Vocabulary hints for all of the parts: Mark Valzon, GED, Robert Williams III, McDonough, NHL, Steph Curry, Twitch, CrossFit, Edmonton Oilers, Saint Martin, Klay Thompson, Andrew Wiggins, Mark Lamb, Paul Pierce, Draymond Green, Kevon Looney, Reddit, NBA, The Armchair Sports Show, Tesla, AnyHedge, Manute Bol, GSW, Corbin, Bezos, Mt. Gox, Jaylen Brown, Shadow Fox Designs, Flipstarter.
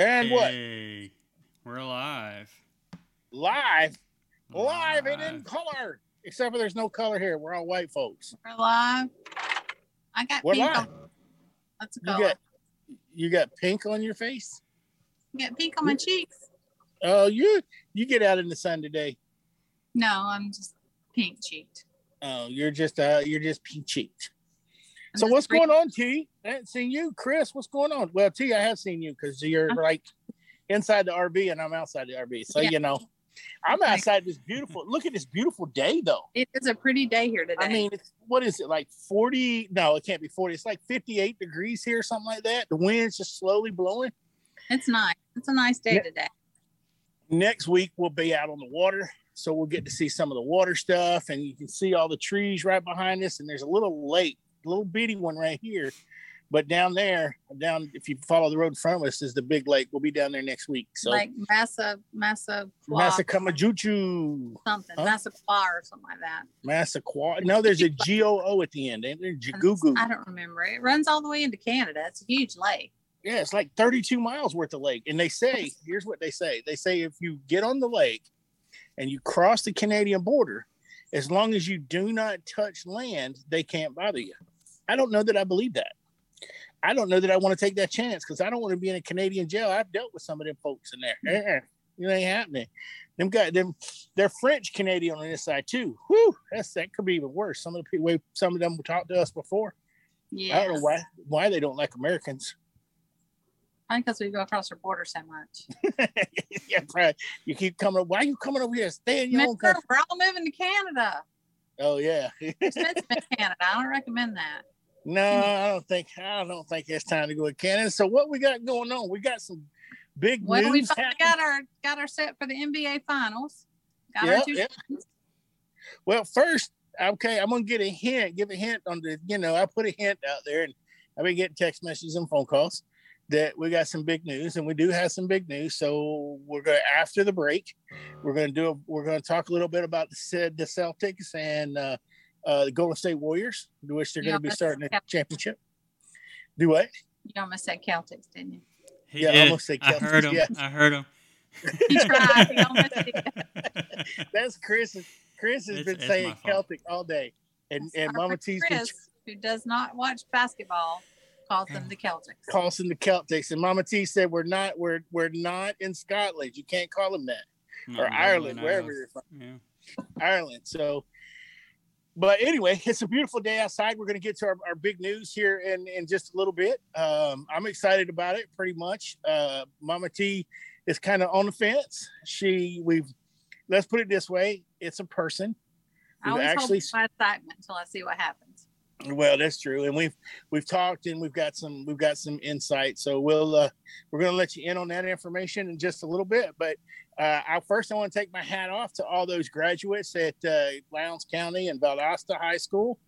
And hey, what? We're live. Live and in color. Except for there's no color here. We're all white folks. We're live. I got pink on. That's a color. You got pink on your face? I got pink on my cheeks. Oh, you get out in the sun today. No, I'm just pink cheeked. Oh, you're just pink cheeked. So what's going on, T? I haven't seen you. Chris, what's going on? Well, T, I have seen you because you're like inside the RV and I'm outside the RV. So, you know, I'm outside this beautiful, look at this beautiful day though. It is a pretty day here today. I mean, what is it, like 40? No, it can't be 40. It's like 58 degrees here, something like that. The wind's just slowly blowing. It's nice. It's a nice day today. Next week, we'll be out on the water. So we'll get to see some of the water stuff and you can see all the trees right behind us. And there's a little lake, a little bitty one right here. But down there, if you follow the road in front of us, is the big lake. We'll be down there next week. So like Massacamajuchu. Something. Huh? Massacqua or something like that. Massacqua. No, there's a G-O-O at the end. Jigugu. I don't remember. It runs all the way into Canada. It's a huge lake. Yeah, it's like 32 miles worth of lake. And they say, here's what they say. They say if you get on the lake and you cross the Canadian border, as long as you do not touch land, they can't bother you. I don't know that I believe that. I don't know that I want to take that chance because I don't want to be in a Canadian jail. I've dealt with some of them folks in there. It ain't happening. Them guys, they're French Canadian on this side too. Whoo, that could be even worse. Some of the people, some of them talked to us before. Yeah, I don't know why they don't like Americans. I think because we go across our border so much. Yeah, right. You keep coming. Why are you coming over here? Stay in your own country. We're all moving to Canada. Oh yeah, expensive in Canada. I don't recommend that. No, I don't think it's time to go to Canada. So what we got going on? We got some big news. We got our set for the NBA Finals. Got our two finals. Well, first, okay, I'm gonna give a hint on the. You know, I put a hint out there, and I've been getting text messages and phone calls that we got some big news, and we do have some big news. So we're gonna after the break, we're gonna talk a little bit about the Celtics and. The Golden State Warriors, which they're going to be starting a championship. Do what? You almost said Celtics, didn't you? I almost said Celtics. I heard him. He tried. He almost did. That's Chris. Chris has been saying Celtic all day. And Mama T's Chris, who does not watch basketball, calls them the Celtics. Calls them the Celtics. And Mama T said, we're not in Scotland. You can't call them that. No, or Ireland, wherever you're from. Yeah. Ireland. So... But anyway, it's a beautiful day outside. We're going to get to our big news here in just a little bit. I'm excited about it, pretty much. Mama T is kind of on the fence. Let's put it this way: it's a person. I always hold my excitement until I see what happens. Well, that's true, and we've talked and we've got some insight. So we're going to let you in on that information in just a little bit, but. First, I want to take my hat off to all those graduates at Lowndes County and Valdosta High School.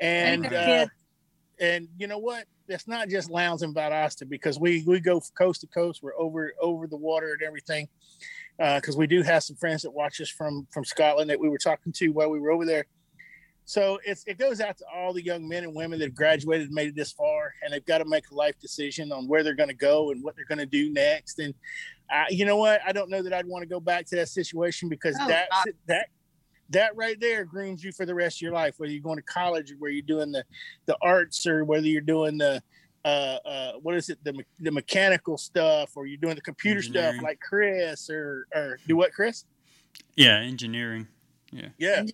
And you know what? It's not just Lowndes and Valdosta because we go from coast to coast. We're over the water and everything because we do have some friends that watch us from Scotland that we were talking to while we were over there. So it goes out to all the young men and women that have graduated and made it this far, and they've got to make a life decision on where they're going to go and what they're going to do next. And you know what? I don't know that I'd want to go back to that situation because that right there grooms you for the rest of your life, whether you're going to college or where you're doing the arts or whether you're doing the mechanical stuff or you're doing the computer stuff like Chris or do what, Chris? Yeah, engineering. Yeah.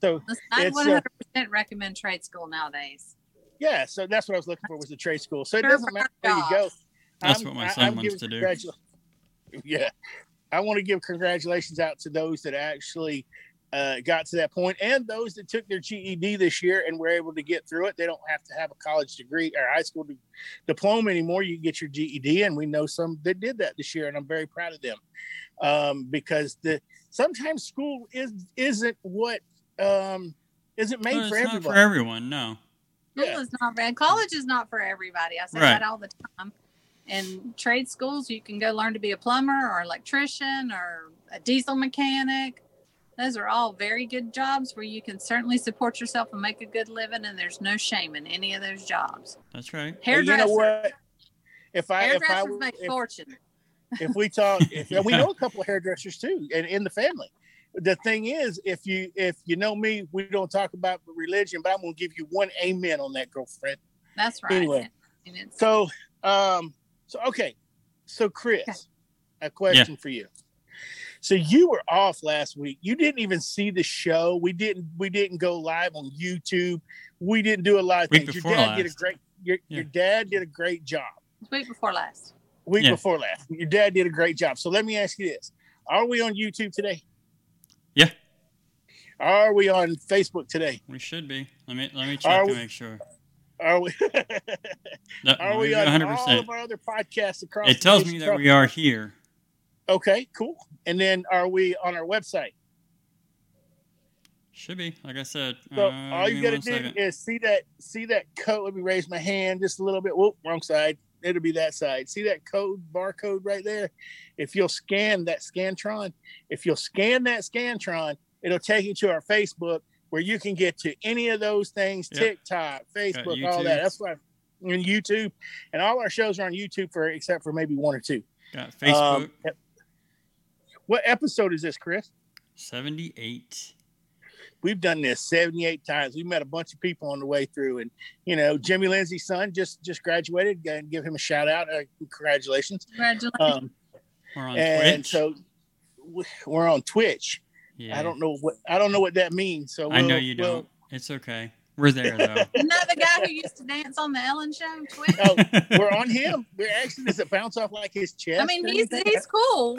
So I 100% recommend trade school nowadays. Yeah, so that's what I was looking for was the trade school. So it doesn't matter where you go. That's what my son wants to do. Yeah, I want to give congratulations out to those that actually got to that point and those that took their GED this year and were able to get through it. They don't have to have a college degree or high school diploma anymore. You get your GED, and we know some that did that this year, and I'm very proud of them because sometimes school isn't what isn't made for everyone. Not for everyone, no. School is not bad. College is not for everybody. I say that all the time. In trade schools, you can go learn to be a plumber or electrician or a diesel mechanic. Those are all very good jobs where you can certainly support yourself and make a good living, and there's no shame in any of those jobs. That's right. Hairdresser. You know what? Hairdressers make a fortune. If we talk, and we know a couple of hairdressers too, and in the family. The thing is, if you know me, we don't talk about religion, but I'm going to give you one amen on that, girlfriend. That's right. Anyway, so Chris, a question for you. So you were off last week. You didn't even see the show. We didn't go live on YouTube. We didn't do a lot of things. Your dad did a great job. Week before last. Your dad did a great job. So let me ask you this. Are we on YouTube today? Yeah. Are we on Facebook today? We should be. Let me check to make sure. Are we? Are we on 100%. All of our other podcasts across? It tells me that we are here. Okay, cool. And then are we on our website? Should be. Like I said. So all you gotta do is see that code. Let me raise my hand just a little bit. Whoop, wrong side. It'll be that side. See that code, barcode right there? If you'll scan that Scantron, it'll take you to our Facebook where you can get to any of those things, TikTok, Facebook, all that. That's why on YouTube. And all our shows are on YouTube except for maybe one or two. Got Facebook. What episode is this, Chris? 78. We've done this 78 times. We met a bunch of people on the way through. And, you know, Jimmy Lindsay's son just graduated. Give him a shout out. Congratulations. We're on Twitch. So we're on Twitch. Yeah. I don't know what that means. So I know you don't. It's okay. We're there, though. Isn't that the guy who used to dance on the Ellen Show Twitch? Oh, we're on him. We're actually, does it bounce off like his chest? I mean, he's cool.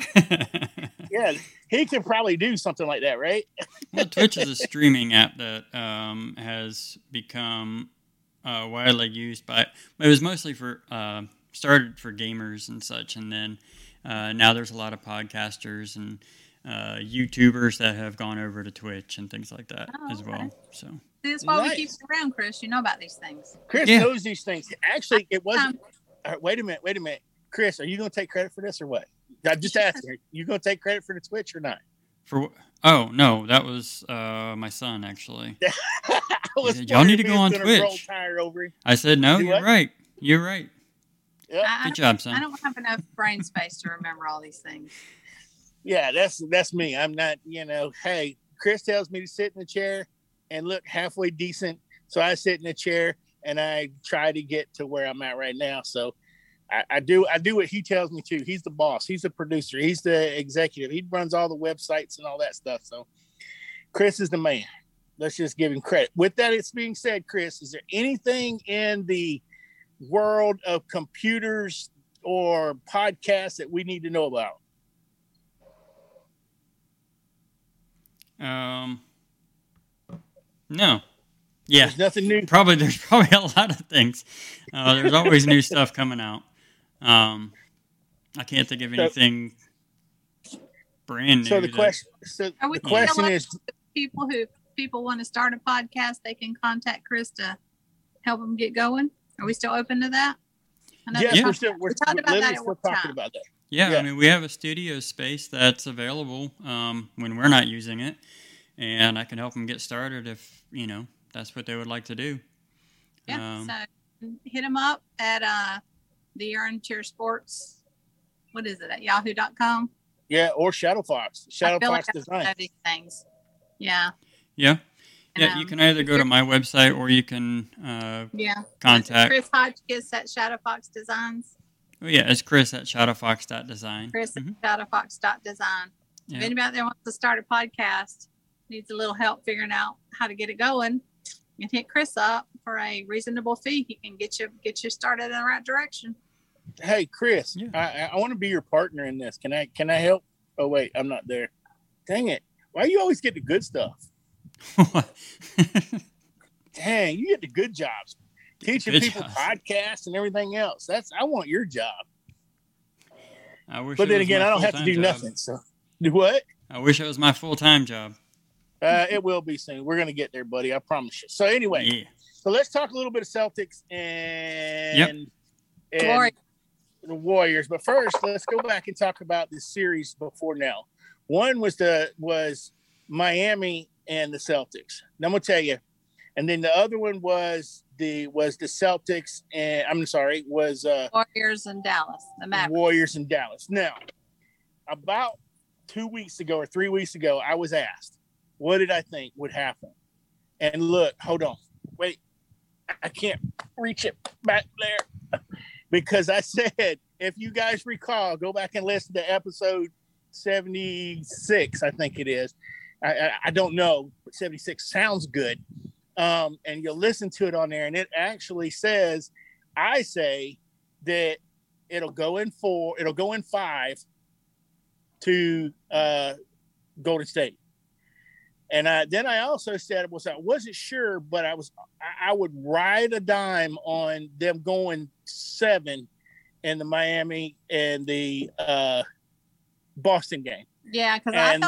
Yeah, he could probably do something like that, right? Well, Twitch is a streaming app that has become widely used by. It was mostly for started for gamers and such, and then now there's a lot of podcasters and YouTubers that have gone over to Twitch and things like that as well. Okay. So this is why we keep you around, Chris. You know about these things. Chris knows these things. Actually, it wasn't. Wait a minute, Chris. Are you going to take credit for this or what? I just asked her, you going to take credit for the Twitch or not? Oh, no, that was my son, actually. He said, y'all need to go on Twitch. I said, no, you're right. Yep. Good job, son. I don't have enough brain space to remember all these things. Yeah, that's me. I'm not, hey, Chris tells me to sit in the chair and look halfway decent. So I sit in the chair and I try to get to where I'm at right now. So I do what he tells me to. He's the boss. He's the producer. He's the executive. He runs all the websites and all that stuff. So Chris is the man. Let's just give him credit. With that, it's being said, Chris, is there anything in the world of computers or podcasts that we need to know about? No. Yeah. There's nothing new. There's probably a lot of things. There's always new stuff coming out. I can't think of anything brand new. So the question, is, people want to start a podcast, they can contact Chris to help them get going. Are we still open to that? We're talking about that. Yeah, I mean, we have a studio space that's available when we're not using it, and I can help them get started if that's what they would like to do. Yeah, so hit them up at the Armchair Sports. What is it at yahoo.com? Yeah, or Shadow Fox. Shadow Fox Designs. Things. Yeah. Yeah. Yeah, you can either go to my website or you can contact Chris Hodgkiss at Shadow Fox Designs. Oh yeah, it's Chris at shadowfox.design. Chris at shadowfox.design. Yeah. If anybody out there wants to start a podcast, needs a little help figuring out how to get it going, and hit Chris up for a reasonable fee. He can get you started in the right direction. Hey, Chris, I want to be your partner in this. Can I help? Oh, wait, I'm not there. Dang it. Why do you always get the good stuff? Dang, you get the good jobs. Teaching people podcasts and everything else. I want your job. I wish. But then again, I don't have to do nothing. So do what? I wish it was my full-time job. It will be soon. We're going to get there, buddy. I promise you. So anyway, so let's talk a little bit of Celtics and the Warriors. But first, let's go back and talk about this series before now. One was Miami and the Celtics. And I'm going to tell you. And then the other one was was the Celtics and Warriors and Dallas. The Mavericks. Warriors and Dallas. Now, about 2 weeks ago or 3 weeks ago, I was asked, what did I think would happen? And look, hold on. Wait, I can't reach it back there because I said, if you guys recall, go back and listen to episode 76, I think it is. I don't know, but 76 sounds good. And you'll listen to it on there. And it actually says, I say that it'll go in five to Golden State. And then I also said, I wasn't sure, but I would ride a dime on them going seven in the Miami and the Boston game. Yeah, because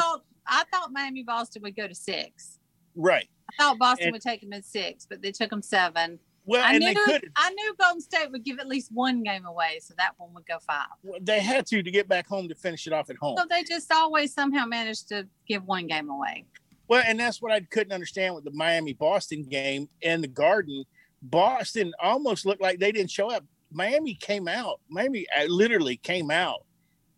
I thought Miami-Boston would go to six. Right. I thought Boston would take them at six, but they took them seven. Well, I knew Golden State would give at least one game away, so that one would go five. Well, they had to get back home to finish it off at home. So they just always somehow managed to give one game away. Well, and that's what I couldn't understand with the Miami-Boston game in the Garden. Boston almost looked like they didn't show up. Miami came out. Miami literally came out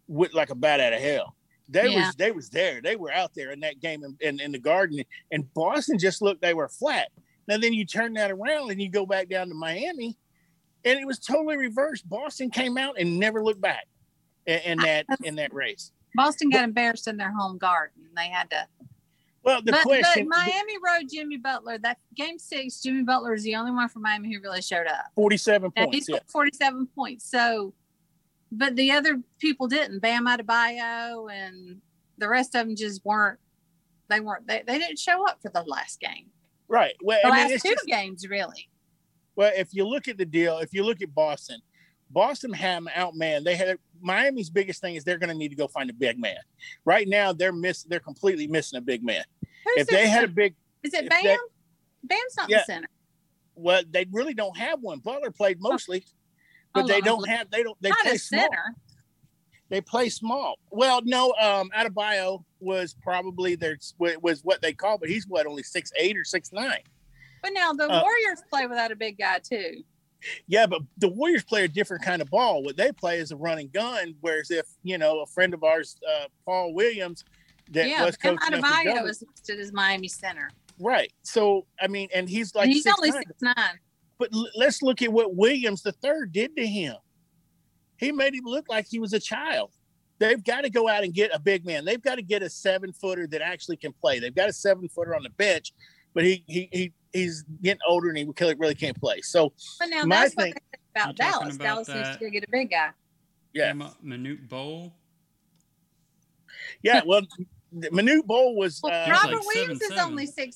with like a bat out of hell. They was there. They were out there in that game in the Garden. And Boston just looked, they were flat. Now, then you turn that around and you go back down to Miami, and it was totally reversed. Boston came out and never looked back in that race. Boston got embarrassed in their home garden. They had to. Well, but Miami rode Jimmy Butler. That game six, Jimmy Butler is the only one from Miami who really showed up. 47 points. He scored 47 points. So, but the other people didn't. Bam Adebayo and the rest of them just weren't. They didn't show up for the last game. Right. Well, the last two games, really. Well, if you look at the deal, if you look at Boston had them outmanned. They had Miami's biggest thing is they're going to need to go find a big man. Right now, they're completely missing a big man. Is it Bam? Bam's not the center. Well, they really don't have one. Butler played mostly, but they play small. They play small. Well, no, Adebayo was probably what they call, but he's only 6'8" or 6'9". But now the Warriors play without a big guy too. Yeah, but the Warriors play a different kind of ball. What they play is a run and gun, whereas if, a friend of ours, Paul Williams, was coaching up the Adebayo was listed as Miami center. Right. So, and he's like – He's only 6'9". But let's look at what Williams III did to him. He made him look like he was a child. They've got to go out and get a big man. They've got to get a 7-footer that actually can play. They've got a 7-footer on the bench, but he's getting older and he really can't play. So, but now that's what they said about Dallas. Dallas needs to get a big guy. Yeah, Manute Bol. Yeah, well, Manute Bol was. Robert Williams is only 6'9".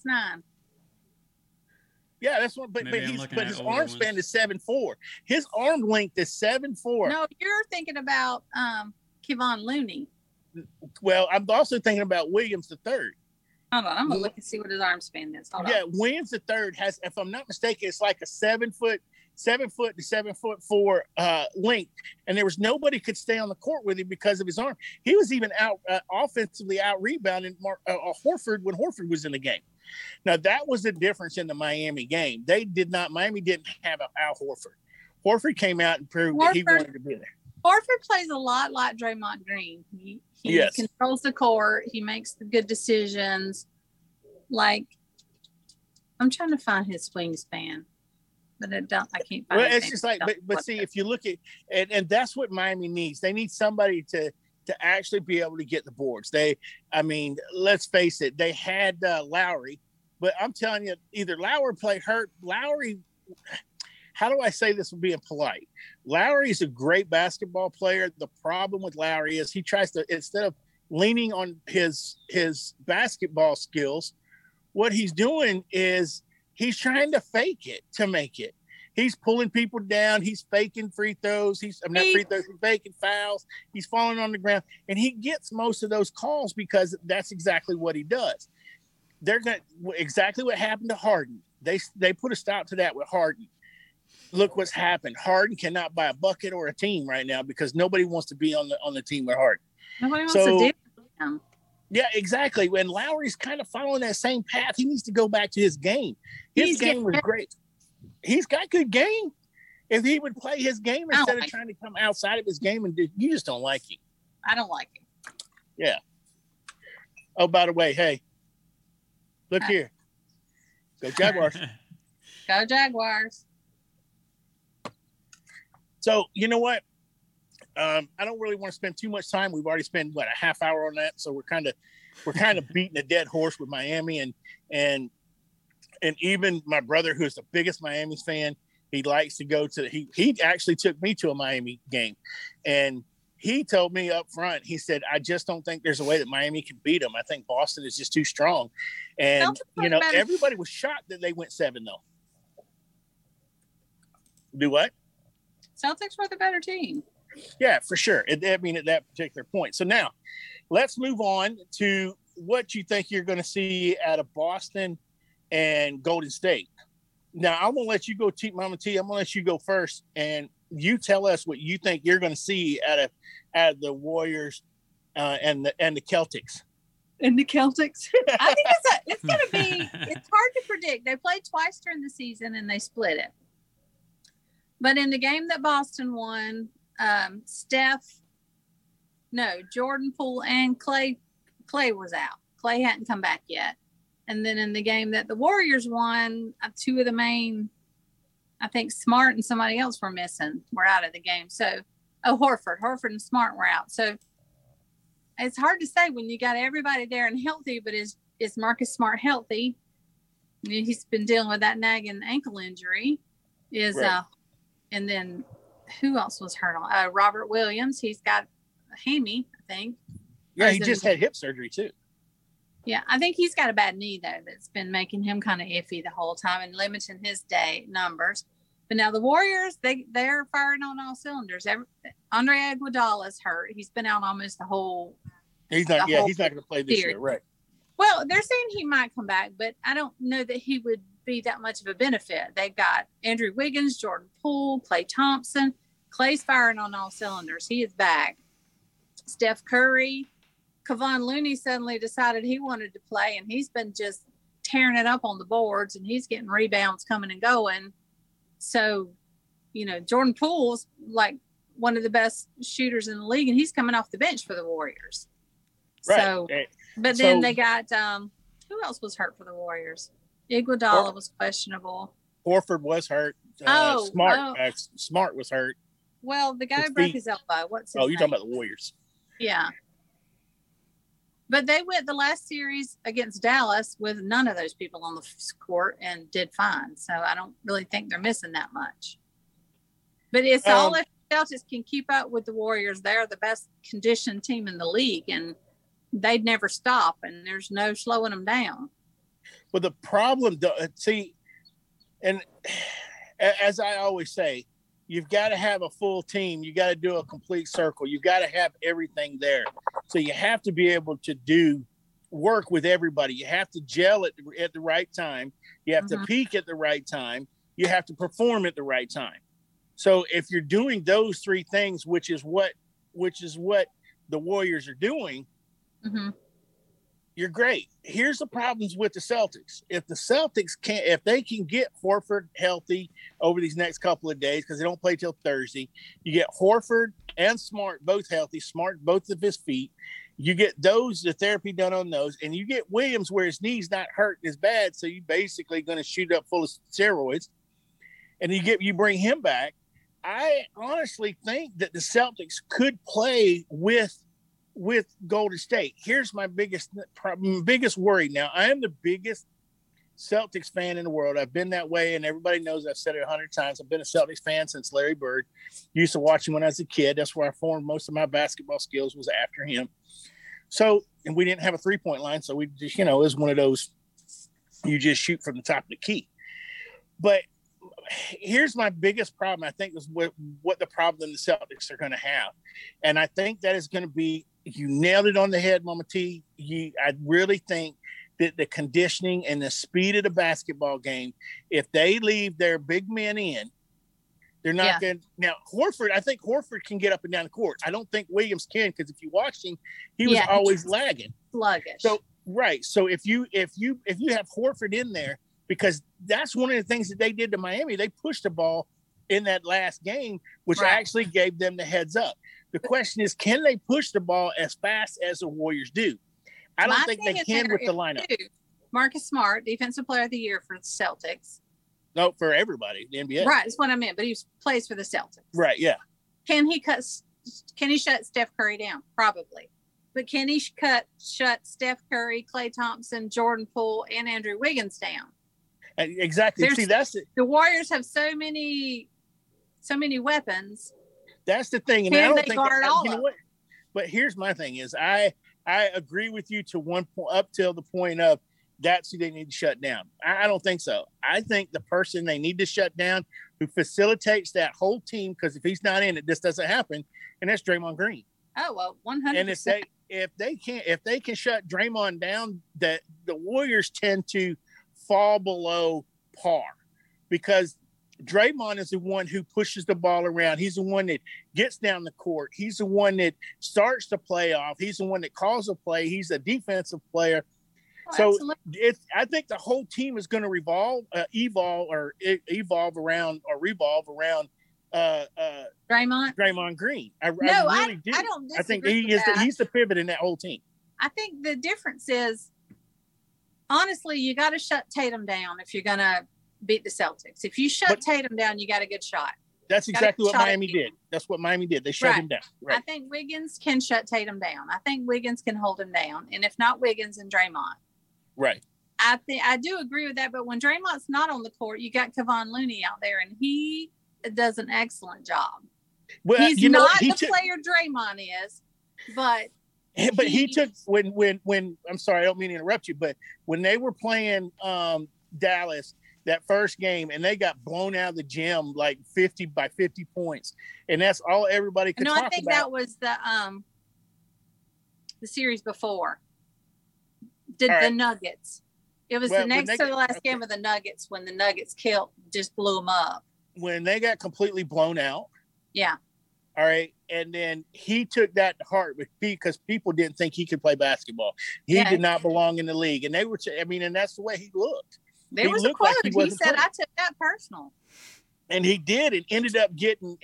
Yeah, that's what. But his arm span is 7'4". His arm length is 7'4". No, you're thinking about Kevon Looney. Well, I'm also thinking about Williams III. Hold on, I'm gonna look and see what his arm span is. Hold on. Williams III has, if I'm not mistaken, it's like a 7 foot to 7'4" length, and there was nobody could stay on the court with him because of his arm. He was even out offensively out rebounding Horford when Horford was in the game. Now that was the difference in the Miami game. Miami didn't have Al Horford. Horford came out and proved that he wanted to be there. Horford plays a lot like Draymond Green. He controls the court. He makes the good decisions. Like, I'm trying to find his wingspan, but I can't find it. Well, it's just like, but see, if you look at, and that's what Miami needs. They need somebody to actually be able to get the boards. Let's face it. They had Lowry, but I'm telling you, either Lowry played hurt. Lowry, how do I say this with being polite? Lowry is a great basketball player. The problem with Lowry is he tries to, instead of leaning on his basketball skills, what he's doing is he's trying to fake it to make it. He's pulling people down. He's faking free throws. He's faking fouls. He's falling on the ground. And he gets most of those calls because that's exactly what he does. Exactly what happened to Harden. They put a stop to that with Harden. Look what's happened. Harden cannot buy a bucket or a team right now because nobody wants to be on the team with Harden. Nobody wants to do them. Yeah, exactly. When Lowry's kind of following that same path, he needs to go back to his game. His game was great. he's got good game. If he would play his game instead of trying to come outside of his game and do, you just don't like him. I don't like him. Yeah. Oh, by the way, hey, look here. Go Jaguars. Go Jaguars. So, you know what? I don't really want to spend too much time. We've already spent what, a half hour on that. So we're kind of beating a dead horse with Miami and even my brother, who's the biggest Miami fan, he likes to go to, he actually took me to a Miami game and he told me up front, he said, I just don't think there's a way that Miami can beat them. I think Boston is just too strong. And you know, everybody was shocked that they went 7 though. Do what? Celtics were the better team. Yeah, for sure. I mean, at that particular point. So now let's move on to what you think you're going to see out of Boston and Golden State. Now, I'm going to let you go, Mama T. I'm going to let you go first, and you tell us what you think you're going to see out of the Warriors and the Celtics. And the Celtics? I think it's going to be – it's hard to predict. They played twice during the season, and they split it. But in the game that Boston won – Jordan Poole and Clay was out. Clay hadn't come back yet. And then in the game that the Warriors won, two of the main, I think Smart and somebody else were missing, were out of the game. So, Horford and Smart were out. So it's hard to say when you got everybody there and healthy, but is Marcus Smart healthy? I mean, he's been dealing with that nagging ankle injury. And then who else was hurt on? Robert Williams. He's got a hammy, I think. Yeah, he just had hip surgery too. Yeah, I think he's got a bad knee though that's been making him kind of iffy the whole time and limiting his day numbers. But now the Warriors, they're firing on all cylinders. Andre Iguodala's hurt. He's been out almost the whole. He's not going to play this year, right? Well, they're saying he might come back, but I don't know that he would be that much of a benefit. They've got Andrew Wiggins, Jordan Poole, Klay Thompson. Clay's firing on all cylinders. He is back. Steph Curry. Kevon Looney suddenly decided he wanted to play, and he's been just tearing it up on the boards, and he's getting rebounds coming and going. So, you know, Jordan Poole's like one of the best shooters in the league, and he's coming off the bench for the Warriors. Right. So, but then they got who else was hurt for the Warriors? Iguodala was questionable. Horford was hurt. Smart was hurt. Well, the guy who broke his elbow. What's his name? Oh, you're talking about the Warriors. Yeah. But they went the last series against Dallas with none of those people on the court and did fine. So I don't really think they're missing that much. But it's all if the Celtics can keep up with the Warriors. They're the best conditioned team in the league, and they'd never stop, and there's no slowing them down. Well, the problem, see, and as I always say, you've got to have a full team. You got to do a complete circle. You've got to have everything there. So you have to be able to do work with everybody. You have to gel at the right time. You have to peak at the right time. You have to perform at the right time. So if you're doing those three things, which is what the Warriors are doing, you're great. Here's the problems with the Celtics. If the Celtics if they can get Horford healthy over these next couple of days, because they don't play till Thursday, you get Horford and Smart both healthy, Smart both of his feet. You get those, the therapy done on those, and you get Williams where his knee's not hurting as bad, so you're basically going to shoot up full of steroids, and you bring him back. I honestly think that the Celtics could play with Golden State. Here's my biggest worry. Now, I am the biggest Celtics fan in the world. I've been that way, and everybody knows I've said it 100 times. I've been a Celtics fan since Larry Bird. Used to watch him when I was a kid. That's where I formed most of my basketball skills, was after him. So, and we didn't have a three-point line, so we just, you know, it was one of those, you just shoot from the top of the key. But here's my biggest problem, I think, is what the problem the Celtics are going to have. And I think that is going to be, you nailed it on the head, Mama T. I really think that the conditioning and the speed of the basketball game, if they leave their big men in, they're not going to. Now, Horford, I think Horford can get up and down the court. I don't think Williams can, because if you watch him, he was always lagging. Sluggish. So, right. So if you have Horford in there, because that's one of the things that they did to Miami. They pushed the ball in that last game, which actually gave them the heads up. The question is, can they push the ball as fast as the Warriors do? I don't think they can with the lineup. Marcus Smart, Defensive Player of the Year for the Celtics. No, for everybody, the NBA. Right, that's what I meant, but he plays for the Celtics. Right, yeah. Can he shut Steph Curry down? Probably. But can he shut Steph Curry, Klay Thompson, Jordan Poole, and Andrew Wiggins down? Exactly. There's, see, that's it. The Warriors have so many weapons. That's the thing, and I don't think guard all of them. But here's my thing: is I agree with you to one point, up till the point of that's who they need to shut down. I don't think so. I think the person they need to shut down who facilitates that whole team, because if he's not in it, this doesn't happen. And that's Draymond Green. Oh well, 100%. And if they can shut Draymond down, that the Warriors tend to fall below par, because Draymond is the one who pushes the ball around. He's the one that gets down the court. He's the one that starts the playoff. He's the one that calls a play. He's a defensive player. Oh, so I think the whole team is going to revolve around Draymond Green. I really do. I don't disagree. I think he's the pivot in that whole team. I think the difference is, honestly, you got to shut Tatum down if you're going to beat the Celtics. If you shut Tatum down, you got a good shot. That's exactly what Miami did. That's what Miami did. They shut him down. Right. I think Wiggins can shut Tatum down. I think Wiggins can hold him down. And if not Wiggins, and Draymond. Right. I do agree with that. But when Draymond's not on the court, you got Kevon Looney out there, and he does an excellent job. Well, he's not the player Draymond is, but. But he took when I'm sorry, I don't mean to interrupt you, but when they were playing Dallas that first game and they got blown out of the gym like 50 points, and that's all everybody could talk about. No, I think that was the series before. The Nuggets? It was the next to the last game of the Nuggets when the Nuggets just blew them up. When they got completely blown out. Yeah. All right, and then he took that to heart because people didn't think he could play basketball. He did not belong in the league, and they were. I mean, and that's the way he looked. There was a quote. He said, "I took that personal," and he did, and ended up getting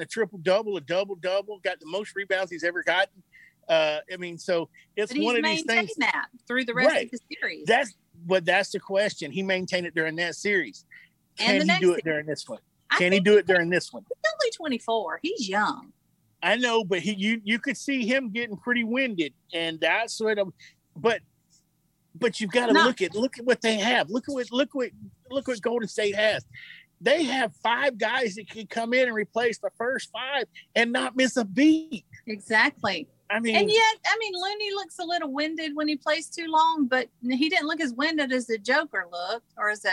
a triple double, a double double, got the most rebounds he's ever gotten. I mean, so it's one of these things that through the rest of the series. That's the question. He maintained it during that series. Can he do it during this one? Can he do it during this one? He's only 24. He's young. I know, but you could see him getting pretty winded, and that's sort of. But you've got to look at what they have. Look at what Golden State has. They have 5 guys that can come in and replace the first 5 and not miss a beat. Exactly. I mean, Looney looks a little winded when he plays too long, but he didn't look as winded as the Joker looked, or as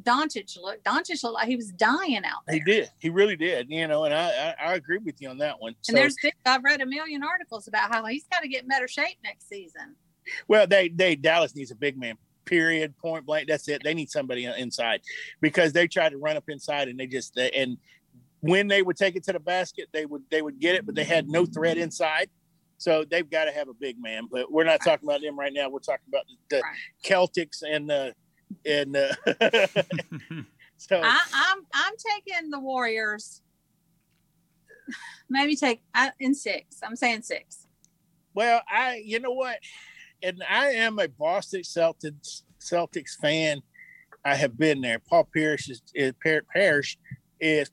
Doncic looked like he was dying out there. He did. He really did. You know, and I agree with you on that one. So, and I've read a million articles about how he's got to get in better shape next season. Well, Dallas needs a big man, period, point blank. That's it. They need somebody inside, because they tried to run up inside, and and when they would take it to the basket, they would get it, but they had no threat inside. So they've got to have a big man, but we're not talking about them right now. We're talking about the Celtics and the, so I'm taking the Warriors. Maybe in 6. I'm saying 6. Well, you know what? And I am a Boston Celtics fan. I have been there. Paul Pierce is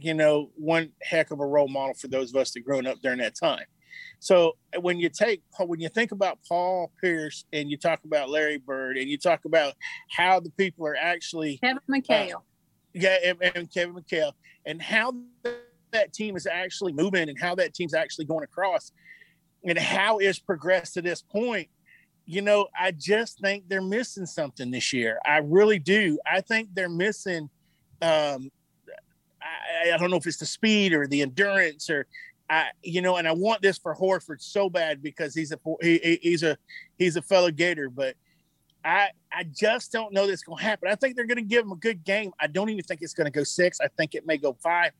you know, one heck of a role model for those of us that grown up during that time. So when you think about Paul Pierce and you talk about Larry Bird and you talk about how the people are actually Kevin McHale, and Kevin McHale, and how that team is actually moving and how that team's actually going across and how it's progressed to this point, you know, I just think they're missing something this year. I really do. I think they're missing. I don't know if it's the speed or the endurance or. You know, and I want this for Horford so bad because he's a fellow Gator, but I just don't know that's going to happen. I think they're going to give him a good game. I don't even think it's going to go 6. I think it may go 5.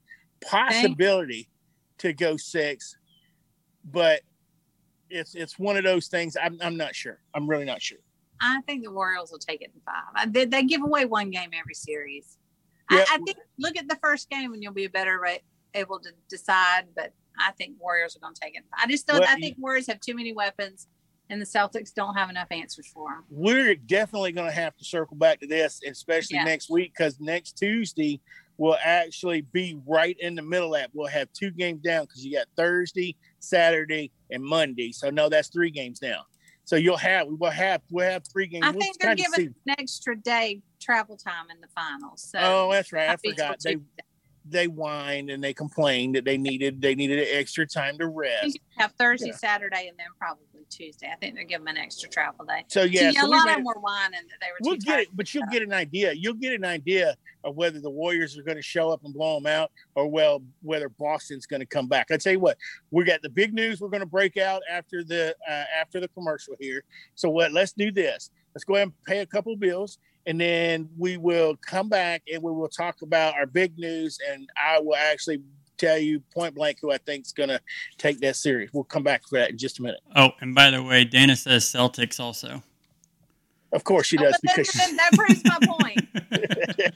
Possibility to go 6, but it's one of those things. I'm not sure. I'm really not sure. I think the Royals will take it in 5. They give away one game every series. Yep. I think look at the first game and you'll be better able to decide. But I think Warriors are going to take it. I think Warriors have too many weapons, and the Celtics don't have enough answers for them. We're definitely going to have to circle back to this, especially next week, because next Tuesday will actually be right in the middle of that. We'll have 2 games down because you got Thursday, Saturday, and Monday. So no, that's 3 games now. So we'll have 3 games. I think they're giving an extra day travel time in the finals. So that's right. I forgot. They whined and they complained that they needed an extra time to rest. You have Thursday, Saturday, and then probably Tuesday. I think they're giving them an extra travel day. So a lot of them were whining that they were. We'll get it, but you'll get an idea. You'll get an idea of whether the Warriors are going to show up and blow them out, or whether Boston's going to come back. I tell you what, we got the big news. We're going to break out after the commercial here. So let's do this. Let's go ahead and pay a couple bills, and then we will come back and we will talk about our big news. And I will actually tell you point blank who I think is going to take that series. We'll come back for that in just a minute. Oh, and by the way, Dana says Celtics also. Of course she does. That proves my point.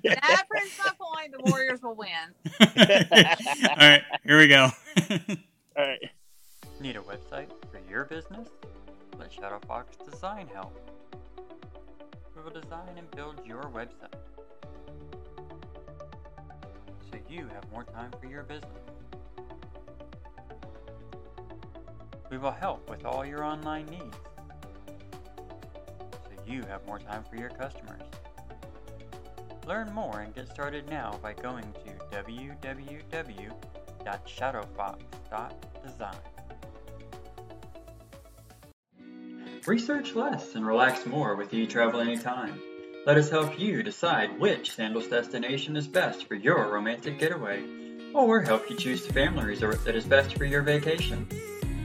That proves my point. The Warriors will win. All right, here we go. All right. Need a website for your business? Let Shadow Fox Design help. We will design and build your website so you have more time for your business. We will help with all your online needs so you have more time for your customers. Learn more and get started now by going to www.shadowfox.design. Research less and relax more with e-travel anytime. Let us help you decide which sandals destination is best for your romantic getaway, or help you choose the family resort that is best for your vacation.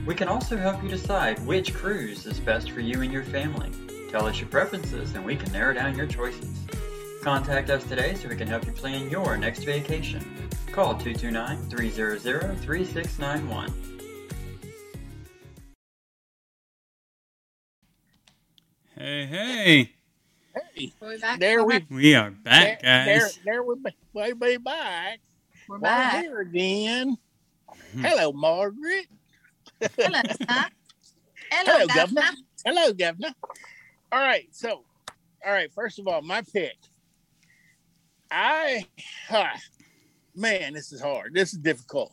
We can also help you decide which cruise is best for you and your family. Tell us your preferences and we can narrow down your choices. Contact us today so we can help you plan your next vacation. Call 229-300-3691. Hey! We are back, guys. We're back. We're back here again. Hello, Margaret. Hello, Doc. Hello, Governor. Hello, Governor. All right. So, first of all, my pick. Man, this is hard. This is difficult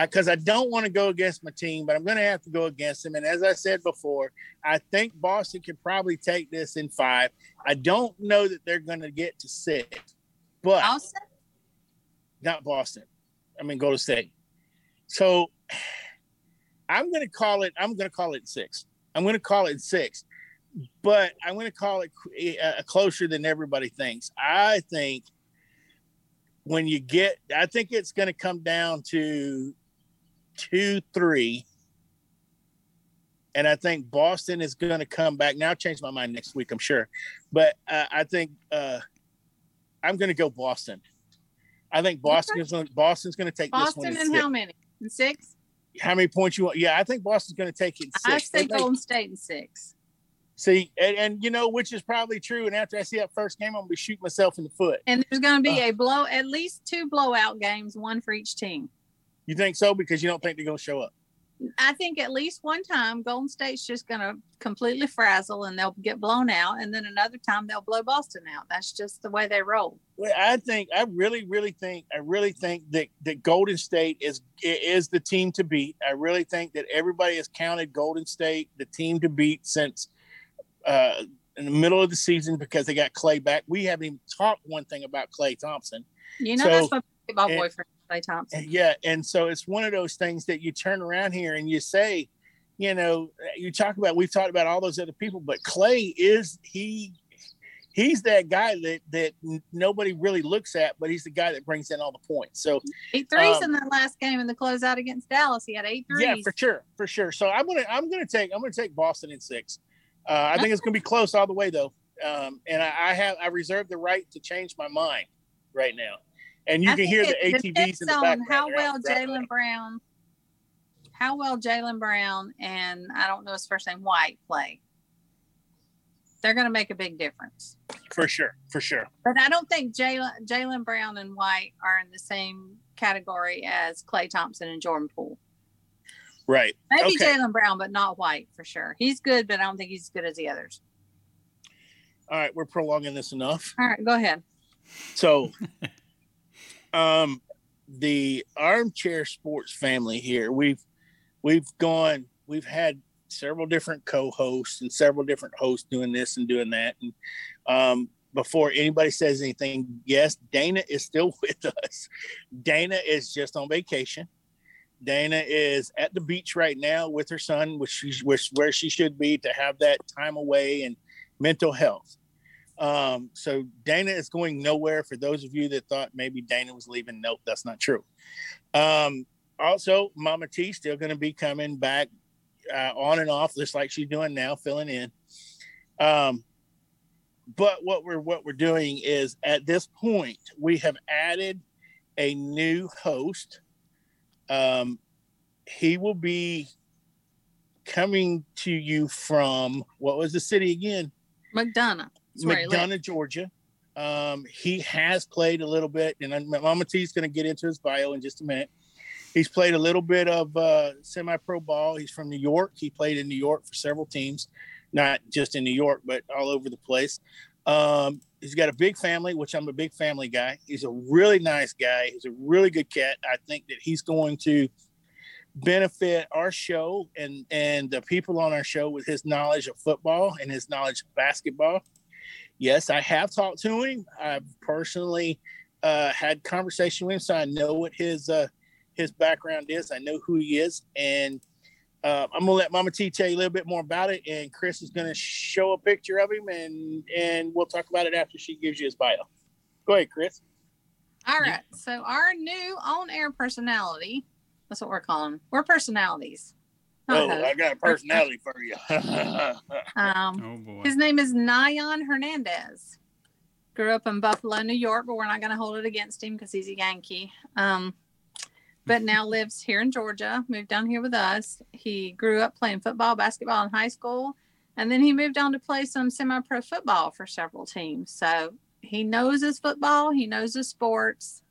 because I don't want to go against my team, but I'm going to have to go against them. And as I said before, I think Boston could probably take this in 5. I don't know that they're going to get to 6, but Boston? Not Boston. I mean, Golden State. So I'm going to call it 6. I'm going to call it 6, but I'm going to call it closer than everybody thinks. I think I think it's going to come down to 2-3, and I think Boston is going to come back. Now, I'll change my mind next week, I'm sure, but I think I'm going to go Boston. I think Boston's going to take Boston this one. Boston in how many? In 6? How many points you want? Yeah, I think Boston's going to take it in 6. I say Golden State in 6. See, and you know, which is probably true. And after I see that first game, I'm going to shoot myself in the foot. And there's going to be at least 2 blowout games, one for each team. You think so? Because you don't think they're going to show up? I think at least one time, Golden State's just going to completely frazzle and they'll get blown out. And then another time they'll blow Boston out. That's just the way they roll. Well, I really think that Golden State is the team to beat. I really think that everybody has counted Golden State the team to beat since in the middle of the season because they got Clay back. We haven't even talked one thing about Clay Thompson. You know, that's my boyfriend, Clay Thompson. And so it's one of those things that you turn around here and you say, you know, we've talked about all those other people, but Clay he's that guy that nobody really looks at, but he's the guy that brings in all the points. So 8 threes in the last game in the closeout against Dallas, he had 8 threes. Yeah, for sure. So I'm gonna take Boston in 6. I think it's going to be close all the way, though. And I reserve the right to change my mind right now. And you can hear the ATVs in the background. How well Jaylen Brown How will Jaylen Brown and I don't know his first name, White, play? They're going to make a big difference. For sure, for sure. But I don't think Jaylen Brown and White are in the same category as Klay Thompson and Jordan Poole. Right. Maybe okay. Jaylen Brown, but not White for sure. He's good, but I don't think he's as good as the others. All right, we're prolonging this enough. All right, go ahead. So, the Armchair Sports family here, we've had several different co-hosts and several different hosts doing this and doing that. And before anybody says anything, yes, Dana is still with us. Dana is just on vacation. Dana is at the beach right now with her son, which where she should be to have that time away and mental health. So Dana is going nowhere. For those of you that thought maybe Dana was leaving, nope, that's not true. Also, Mama T still going to be coming back on and off, just like she's doing now, filling in. But what we're doing is at this point we have added a new host. He will be coming to you from, what was the city again? McDonough, Georgia. He has played a little bit, and Mama T's going to get into his bio in just a minute. He's played a little bit of semi-pro ball. He's from New York. He played in New York for several teams, not just in New York, but all over the place. He's got a big family, which I'm a big family guy. He's a really nice guy. He's a really good cat. I think that he's going to benefit our show and the people on our show with his knowledge of football and his knowledge of basketball. Yes, I have talked to him. I've personally had conversation with him, so I know what his background is. I know who he is, and I'm gonna let Mama T tell you a little bit more about it, and Chris is gonna show a picture of him, and we'll talk about it after she gives you his bio. Go ahead, Chris. All right, so our new on-air personality, that's what we're calling. We're personalities. Oh, host. I got a personality for you. Oh boy. His name is Nayan Hernandez. Grew up in Buffalo, New York, but we're not going to hold it against him because he's a Yankee. But now lives here in Georgia, moved down here with us. He grew up playing football, basketball in high school, and then he moved on to play some semi-pro football for several teams. So he knows his football. He knows his sports.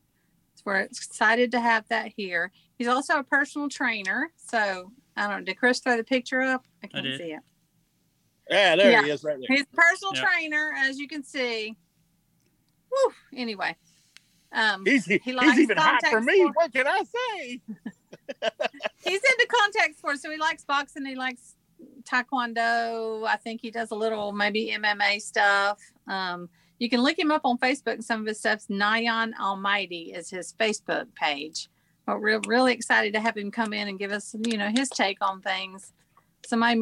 We're excited to have that here. He's also a personal trainer. So, I don't know. Did Chris throw the picture up? I can't see it. Yeah, there he is right there. He's a personal trainer, as you can see. Woo! Anyway. He's even hot for me. Sports. What can I say? He's into contact sports. So, he likes boxing. He likes taekwondo. I think he does a little maybe MMA stuff. You can look him up on Facebook. And some of his stuff's Nayan Almighty is his Facebook page. But we're really excited to have him come in and give us, you know, his take on things. Somebody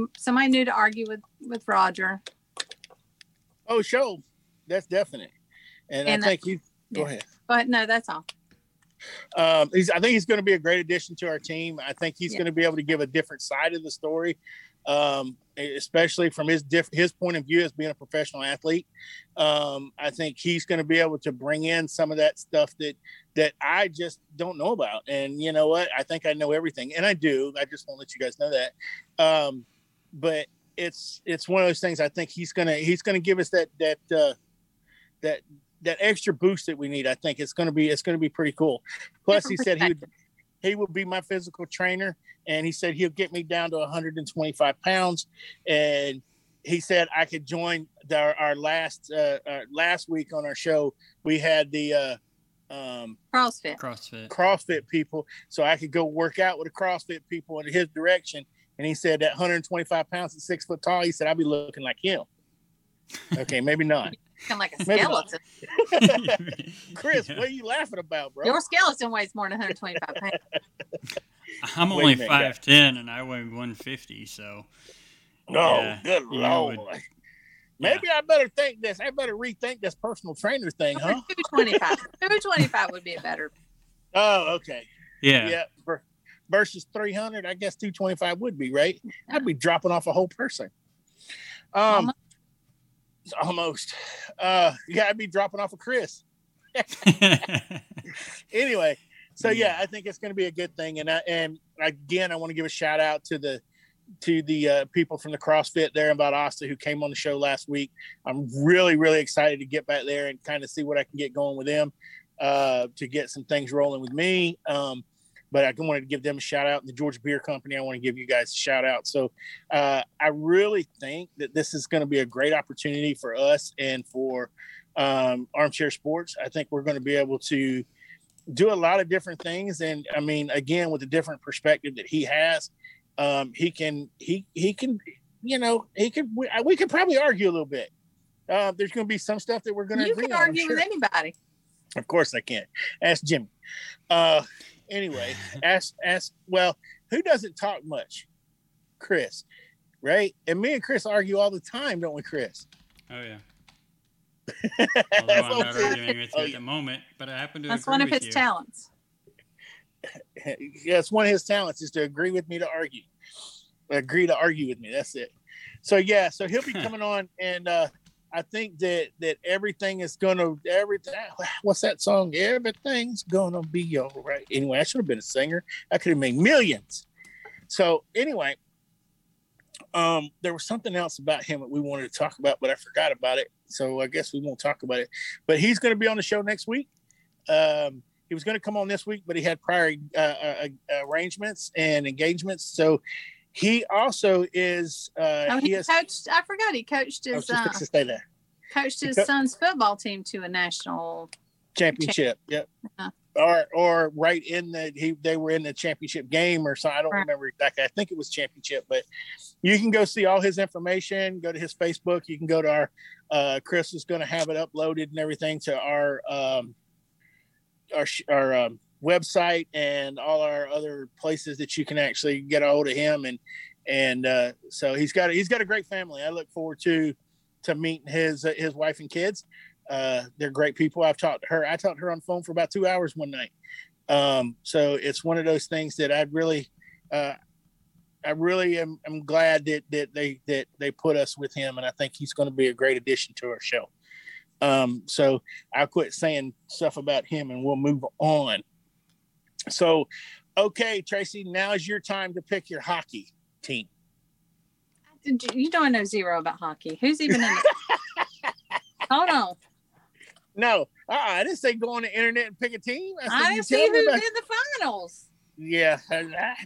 new to argue with Roger. Oh, sure. That's definite. And I think you go ahead. But no, that's all. I think he's going to be a great addition to our team. I think he's going to be able to give a different side of the story, especially from his point of view as being a professional athlete. I think he's going to be able to bring in some of that stuff that I just don't know about. And you know what? I think I know everything, and I do. I just want to let you guys know that. But it's one of those things. I think he's gonna give us that extra boost that we need. I think it's gonna be pretty cool. Plus, he said he will be my physical trainer, and he said he'll get me down to 125 pounds. And he said I could join our last week on our show. We had the CrossFit people, so I could go work out with the CrossFit people in his direction. And he said that 125 pounds and 6 foot tall. He said I'd be looking like him. Okay, maybe not. Looking like a skeleton. Chris, what are you laughing about, bro? Your skeleton weighs more than 125 pounds. I'm only 5'10", and I weigh 150, so. Good Lord. Maybe I better think this. I better rethink this personal trainer thing, huh? 225. 225 would be a better. Oh, okay. Yeah. Versus 300, I guess 225 would be, right? Yeah. I'd be dropping off a whole person. Almost. I'd be dropping off of Chris. Anyway, so I think it's going to be a good thing, and I again, I want to give a shout out to the people from the CrossFit there in Valdosta who came on the show last week. I'm really, really excited to get back there and kind of see what I can get going with them, to get some things rolling with me. But I wanted to give them a shout out. The Georgia Beer Company, I want to give you guys a shout out. So I really think that this is going to be a great opportunity for us and for Armchair Sports. I think we're going to be able to do a lot of different things. And I mean, again, with the different perspective that he has, we could probably argue a little bit. There's going to be some stuff that we're going to agree on. You can argue with anybody. Of course I can. Ask Jimmy. Anyway, well, who doesn't talk much? Chris, right? And me and Chris argue all the time, don't we, Chris? Oh, yeah. Although I'm not arguing with you at the moment, but I happen to agree with you. That's one of his talents. Yeah, it's one of his talents is to agree with me to argue. Agree to argue with me. That's it. So, yeah, so he'll be coming on, and I think that everything is going to, what's that song? Everything's going to be all right. Anyway, I should have been a singer. I could have made millions. So anyway, there was something else about him that we wanted to talk about, but I forgot about it. So I guess we won't talk about it, but he's going to be on the show next week. He was going to come on this week, but he had prior arrangements and engagements. So he also is. Coached. I forgot he coached his. I was just fixing to stay there. Coached his son's football team to a national championship. Yep. Uh-huh. Or right in they were in the championship game or something. I don't remember exactly. I think it was championship. But you can go see all his information. Go to his Facebook. You can go to our. Chris is going to have it uploaded and everything to our website and all our other places that you can actually get a hold of him. And so he's got a great family. I look forward to meeting his wife and kids. They're great people. I talked to her on the phone for about 2 hours one night. So it's one of those things that I'm glad that they put us with him. And I think he's going to be a great addition to our show. So I'll quit saying stuff about him and we'll move on. So, okay, Tracy, now is your time to pick your hockey team. You don't know zero about hockey. Who's even in it? Hold on. No, I didn't say go on the internet and pick a team. I didn't see who did the finals. Yeah,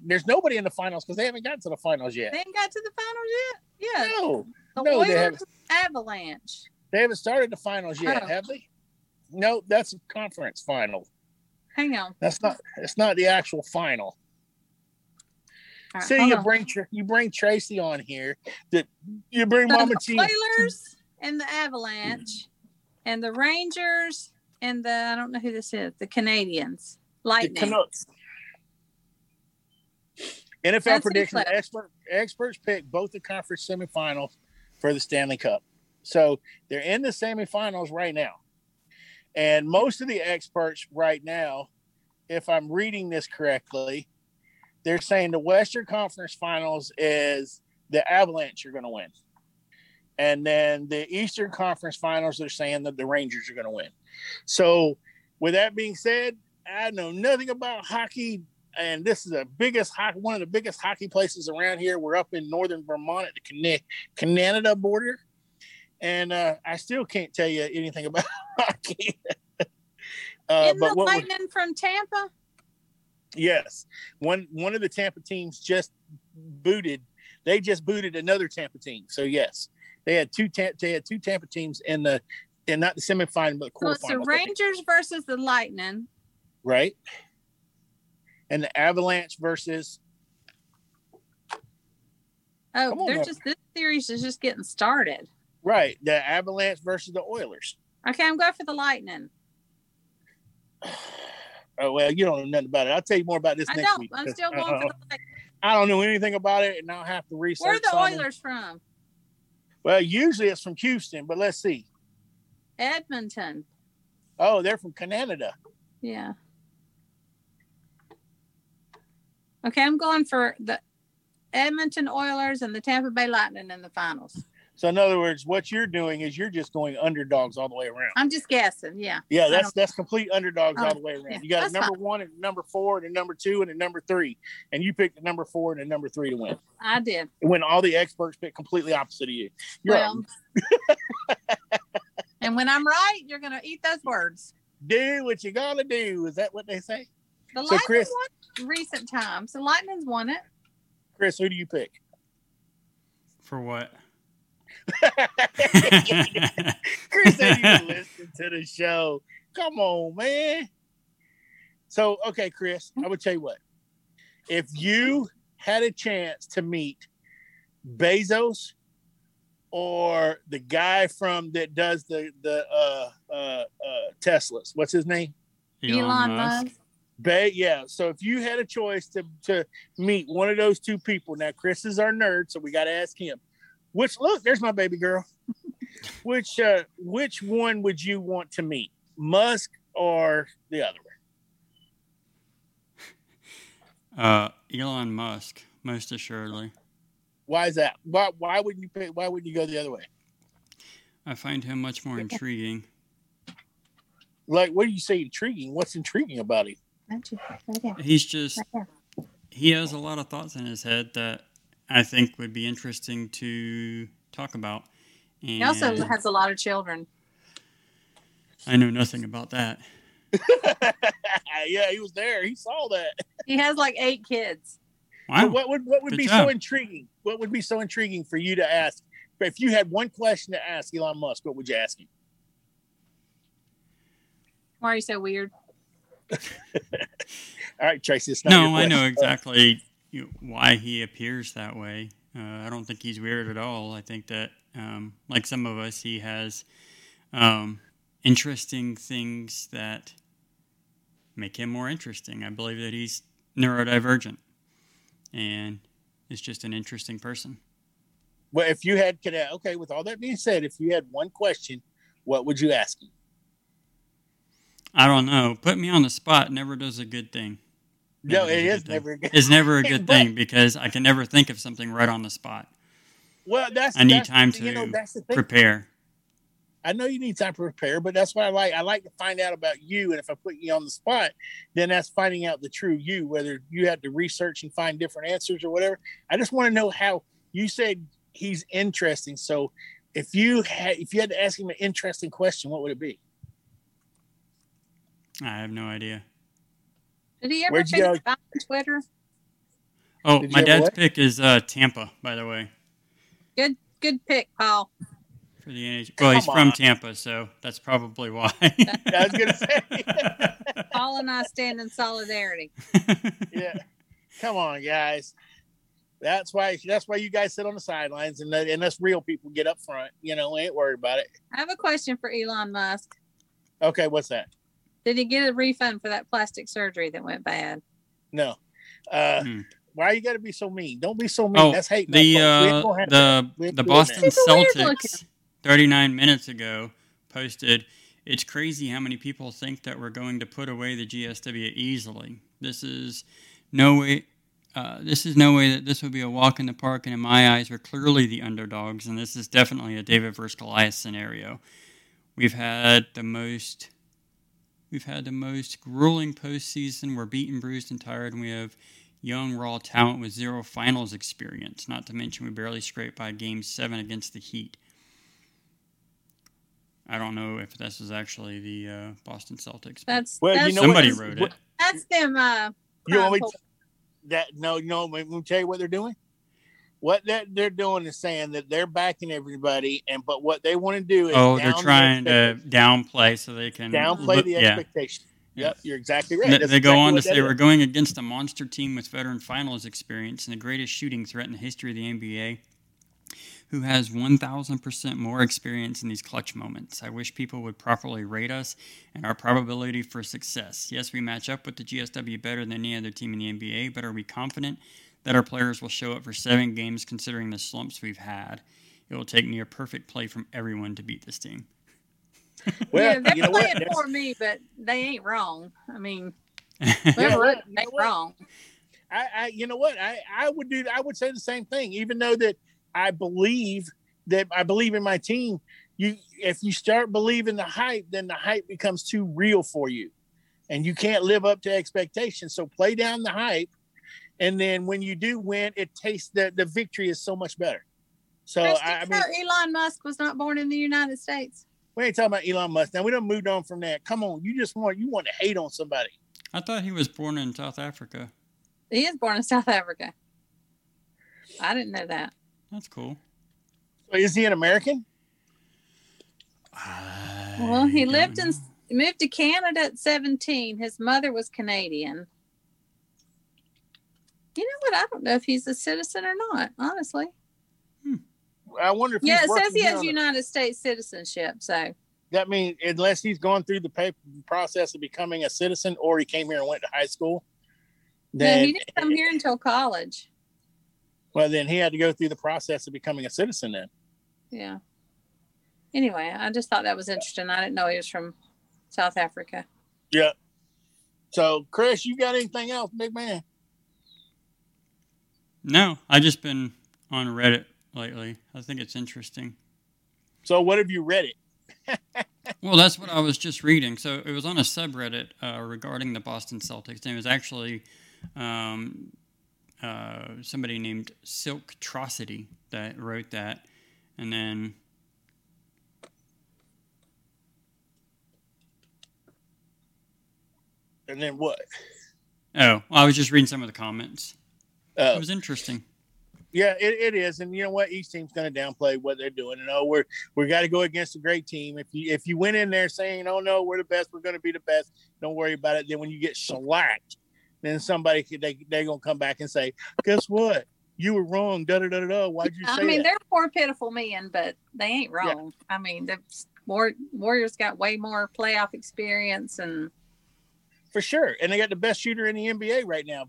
there's nobody in the finals because they haven't gotten to the finals yet. They ain't got to the finals yet? Yeah. No, Oilers, they haven't. Avalanche. They haven't started the finals yet, have they? No, that's a conference final. Hang on. It's not the actual final. Right, see, you bring Tracy on here. You bring Mama T. The Oilers and the Avalanche and the Rangers and the, I don't know who this is, the Canadians. Lightning. The Canucks. NFL prediction, experts pick both the conference semifinals for the Stanley Cup. So they're in the semifinals right now. And most of the experts right now, if I'm reading this correctly, they're saying the Western Conference Finals is the Avalanche are going to win. And then the Eastern Conference Finals, they're saying that the Rangers are going to win. So with that being said, I know nothing about hockey. And this is one of the biggest hockey places around here. We're up in northern Vermont at the Canada border. And I still can't tell you anything about hockey. Isn't the Lightning from Tampa? Yes. One of the Tampa teams just booted. They just booted another Tampa team. So, yes, they had two Tampa teams in the – and not the semifinal, but quarterfinal. So, it's the Rangers versus the Lightning. Right. And the Avalanche versus – oh, this series is just getting started. Right, the Avalanche versus the Oilers. Okay, I'm going for the Lightning. Oh, well, you don't know nothing about it. I'll tell you more about this next week. I'm still going for the Lightning. I don't know anything about it, and I'll have to research. Where are the Oilers from? Well, usually it's from Houston, but let's see. Edmonton. Oh, they're from Canada. Yeah. Okay, I'm going for the Edmonton Oilers and the Tampa Bay Lightning in the finals. So in other words, what you're doing is you're just going underdogs all the way around. I'm just guessing, yeah. Yeah, that's complete underdogs all the way around. Yeah, you got a number one and a number four and a number two and a number three, and you picked the number four and a number three to win. I did. When all the experts pick completely opposite of you. And when I'm right, you're going to eat those words. Do what you got to do. Is that what they say? The Lightning won recent times. The Lightning's won it. Chris, who do you pick? For what? Chris said you listen to the show. Come on, man. So, okay, Chris, I would tell you what. If you had a chance to meet Bezos or the guy that does the Teslas, what's his name? Elon Musk. Yeah. So if you had a choice to meet one of those two people, now Chris is our nerd, so we got to ask him. Which, look, there's my baby girl. Which one would you want to meet, Musk or the other one? Elon Musk, most assuredly. Why is that? Why would you pick? Why wouldn't you go the other way? I find him much more intriguing. Like, what do you say intriguing? What's intriguing about him? He has a lot of thoughts in his head that I think would be interesting to talk about. And he also has a lot of children. I know nothing about that. Yeah, he was there. He saw that. He has like 8 kids. Wow. So what would Good be job. So intriguing? What would be so intriguing for you to ask? If you had one question to ask Elon Musk, what would you ask him? Why are you so weird? All right, Tracy. I know exactly why he appears that way. I don't think he's weird at all. I think that, like some of us, he has interesting things that make him more interesting. I believe that he's neurodivergent and is just an interesting person. Well, with all that being said, if you had one question, what would you ask him? I don't know. Put me on the spot never does a good thing. No, it is never a good thing. It's never a good thing because I can never think of something right on the spot. Well, I need time to prepare. I know you need time to prepare, but that's what I like. I like to find out about you, and if I put you on the spot, then that's finding out the true you, whether you had to research and find different answers or whatever. I just want to know how you said he's interesting. So if you had to ask him an interesting question, what would it be? I have no idea. Did he ever pick on Twitter? Oh, my dad's pick is Tampa, by the way. Good pick, Paul. For the NHL. Well, he's from Tampa, so that's probably why. I was going to say. Paul and I stand in solidarity. Yeah. Come on, guys. That's why you guys sit on the sidelines and us real people get up front. You know, we ain't worried about it. I have a question for Elon Musk. Okay, what's that? Did he get a refund for that plastic surgery that went bad? No. Why you got to be so mean? Don't be so mean. That's hate. The Boston Celtics 39 minutes ago posted, "It's crazy how many people think that we're going to put away the GSW easily. This is no way that this would be a walk in the park, and in my eyes, we're clearly the underdogs, and this is definitely a David versus Goliath scenario. We've had the most grueling postseason. We're beaten, bruised, and tired, and we have young, raw talent with zero finals experience, not to mention we barely scraped by Game 7 against the Heat." I don't know if this is actually the Boston Celtics. Somebody wrote it. That's them. Let me tell you what they're doing. What they're doing is saying that they're backing everybody, but what they want to do is they're trying to downplay so they can downplay the expectation. Yeah. Yep, you're exactly right. They go on to say we're going against a monster team with veteran finals experience and the greatest shooting threat in the history of the NBA, who has 1,000% more experience in these clutch moments. I wish people would properly rate us and our probability for success. Yes, we match up with the GSW better than any other team in the NBA, but are we confident that our players will show up for 7 games considering the slumps we've had? It will take near perfect play from everyone to beat this team. Well, they're playing for me, but they ain't wrong. I mean, they're wrong. I would say the same thing, even though that I believe that I believe in my team. If you start believing the hype, then the hype becomes too real for you, and you can't live up to expectations. So play down the hype, and then when you do win, it tastes the victory is so much better. So I mean, Elon Musk was not born in the United States. We ain't talking about Elon Musk now. We done moved on from that. Come on, you want to hate on somebody. I thought he was born in South Africa. He is born in South Africa. I didn't know that. That's cool. So is he an American? Well, he moved to Canada at 17. His mother was Canadian. You know what? I don't know if he's a citizen or not, honestly. I wonder if it says he has United States citizenship. So that means unless he's gone through the paper process of becoming a citizen, or he came here and went to high school. Then he didn't come here until college. Well, then he had to go through the process of becoming a citizen then. Yeah. Anyway, I just thought that was interesting. I didn't know he was from South Africa. Yeah. So, Chris, you got anything else, big man? No, I've just been on Reddit lately. I think it's interesting. So what have you read it? Well, that's what I was just reading. So it was on a subreddit regarding the Boston Celtics. And it was actually somebody named Silk Trocity that wrote that. And then what? Oh, well, I was just reading some of the comments. It was interesting. Yeah, it is, and you know what? Each team's going to downplay what they're doing, and we got to go against a great team. If you went in there saying, "Oh no, we're the best, we're going to be the best," don't worry about it. Then when you get shellacked, then they're going to come back and say, "Guess what? You were wrong." Da da da da. Why'd you say that? I mean, they're poor pitiful men, but they ain't wrong. Yeah. I mean, the Warriors got way more playoff experience, and for sure. And they got the best shooter in the NBA right now.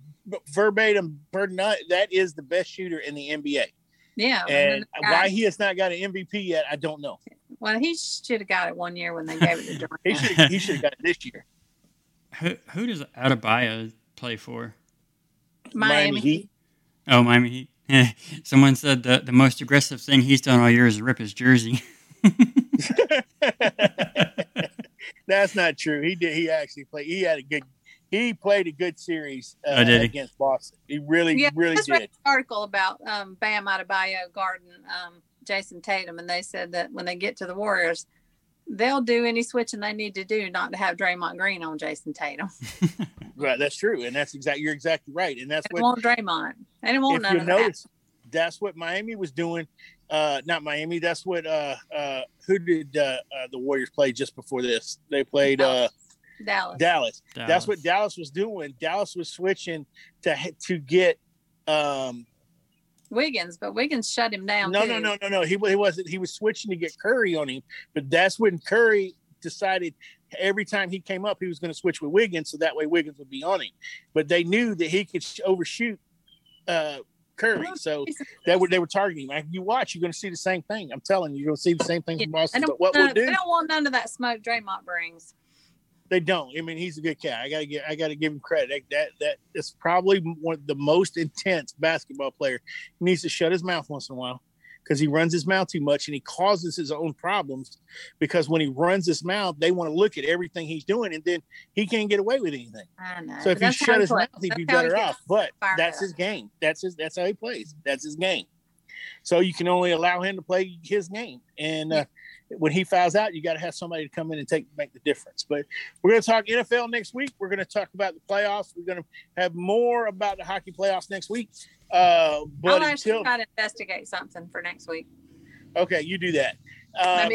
Verbatim, that is the best shooter in the NBA. Yeah. And why he has not got an MVP yet, I don't know. Well, he should have got it one year when they gave it to Jordan. He should have got it this year. Who does Adebayo play for? Miami Heat. Oh, Miami Heat. Someone said the most aggressive thing he's done all year is rip his jersey. That's not true. He did. He actually played. He played a good series against Boston. He really did. I read an article about Bam Adebayo guarding Jason Tatum, and they said that when they get to the Warriors, they'll do any switching they need to do not to have Draymond Green on Jason Tatum. Right, that's true, and you're exactly right, and that's what Draymond. They didn't want none of that. That's what Miami was doing. Not Miami. That's what. Who did the Warriors play just before this? They played Dallas. That's what Dallas was doing. Dallas was switching to get Wiggins, but Wiggins shut him down. No. He wasn't. He was switching to get Curry on him, but that's when Curry decided every time he came up, he was going to switch with Wiggins, so that way Wiggins would be on him. But they knew that he could overshoot. Curry, so they were targeting him. You watch, you're going to see the same thing. I'm telling you, you're going to see the same thing from Boston. But they don't want none of that smoke Draymond brings. They don't. I mean, he's a good cat. I got to give him credit. That is probably one of the most intense basketball player. He needs to shut his mouth once in a while because he runs his mouth too much and he causes his own problems. Because when he runs his mouth, they want to look at everything he's doing, and then he can't get away with anything. I know. So if he shut his mouth, he'd be better off. But that's his game. That's how he plays. That's his game. So you can only allow him to play his game. And when he fouls out, you got to have somebody to come in and make the difference. But we're going to talk NFL next week. We're going to talk about the playoffs. We're going to have more about the hockey playoffs next week. But I'll actually try to investigate something for next week. Okay, you do that.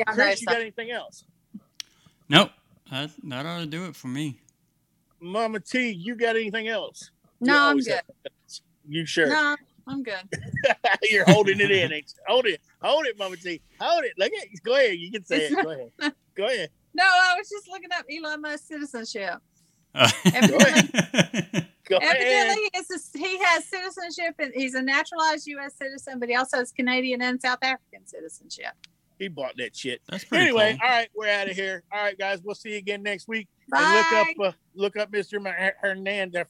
Chris, you got anything else? Nope. That ought to do it for me. Mama T, you got anything else? No, I'm good. You sure? No, I'm good. You're holding it in. Hold it, Mama T. Hold it. Look at it. Go ahead. You can say it. Go ahead. No, I was just looking up Elon Musk's citizenship. Evidently, he has citizenship, and he's a naturalized U.S. citizen, but he also has Canadian and South African citizenship. He bought that shit. Anyway, cool. All right, we're out of here. All right, guys, we'll see you again next week. Bye. And look up Mr.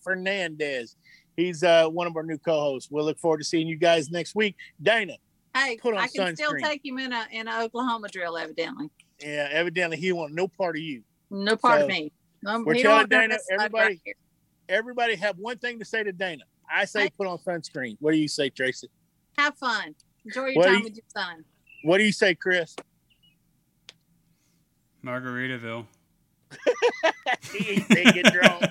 Hernandez. He's one of our new co-hosts. We'll look forward to seeing you guys next week. Dana, Hey, put on I can sunscreen. Still take him in a Oklahoma drill, evidently. Yeah, evidently he want no part of you. No part of me. We're telling Dana, everybody have one thing to say to Dana. I say put on sunscreen. What do you say, Tracy? Have fun. Enjoy your time with your son. What do you say, Chris? Margaritaville. He ain't saying get drunk.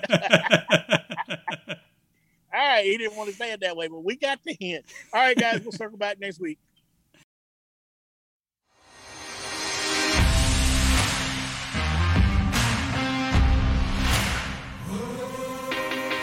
All right, he didn't want to say it that way, but we got the hint. All right, guys, we'll circle back next week.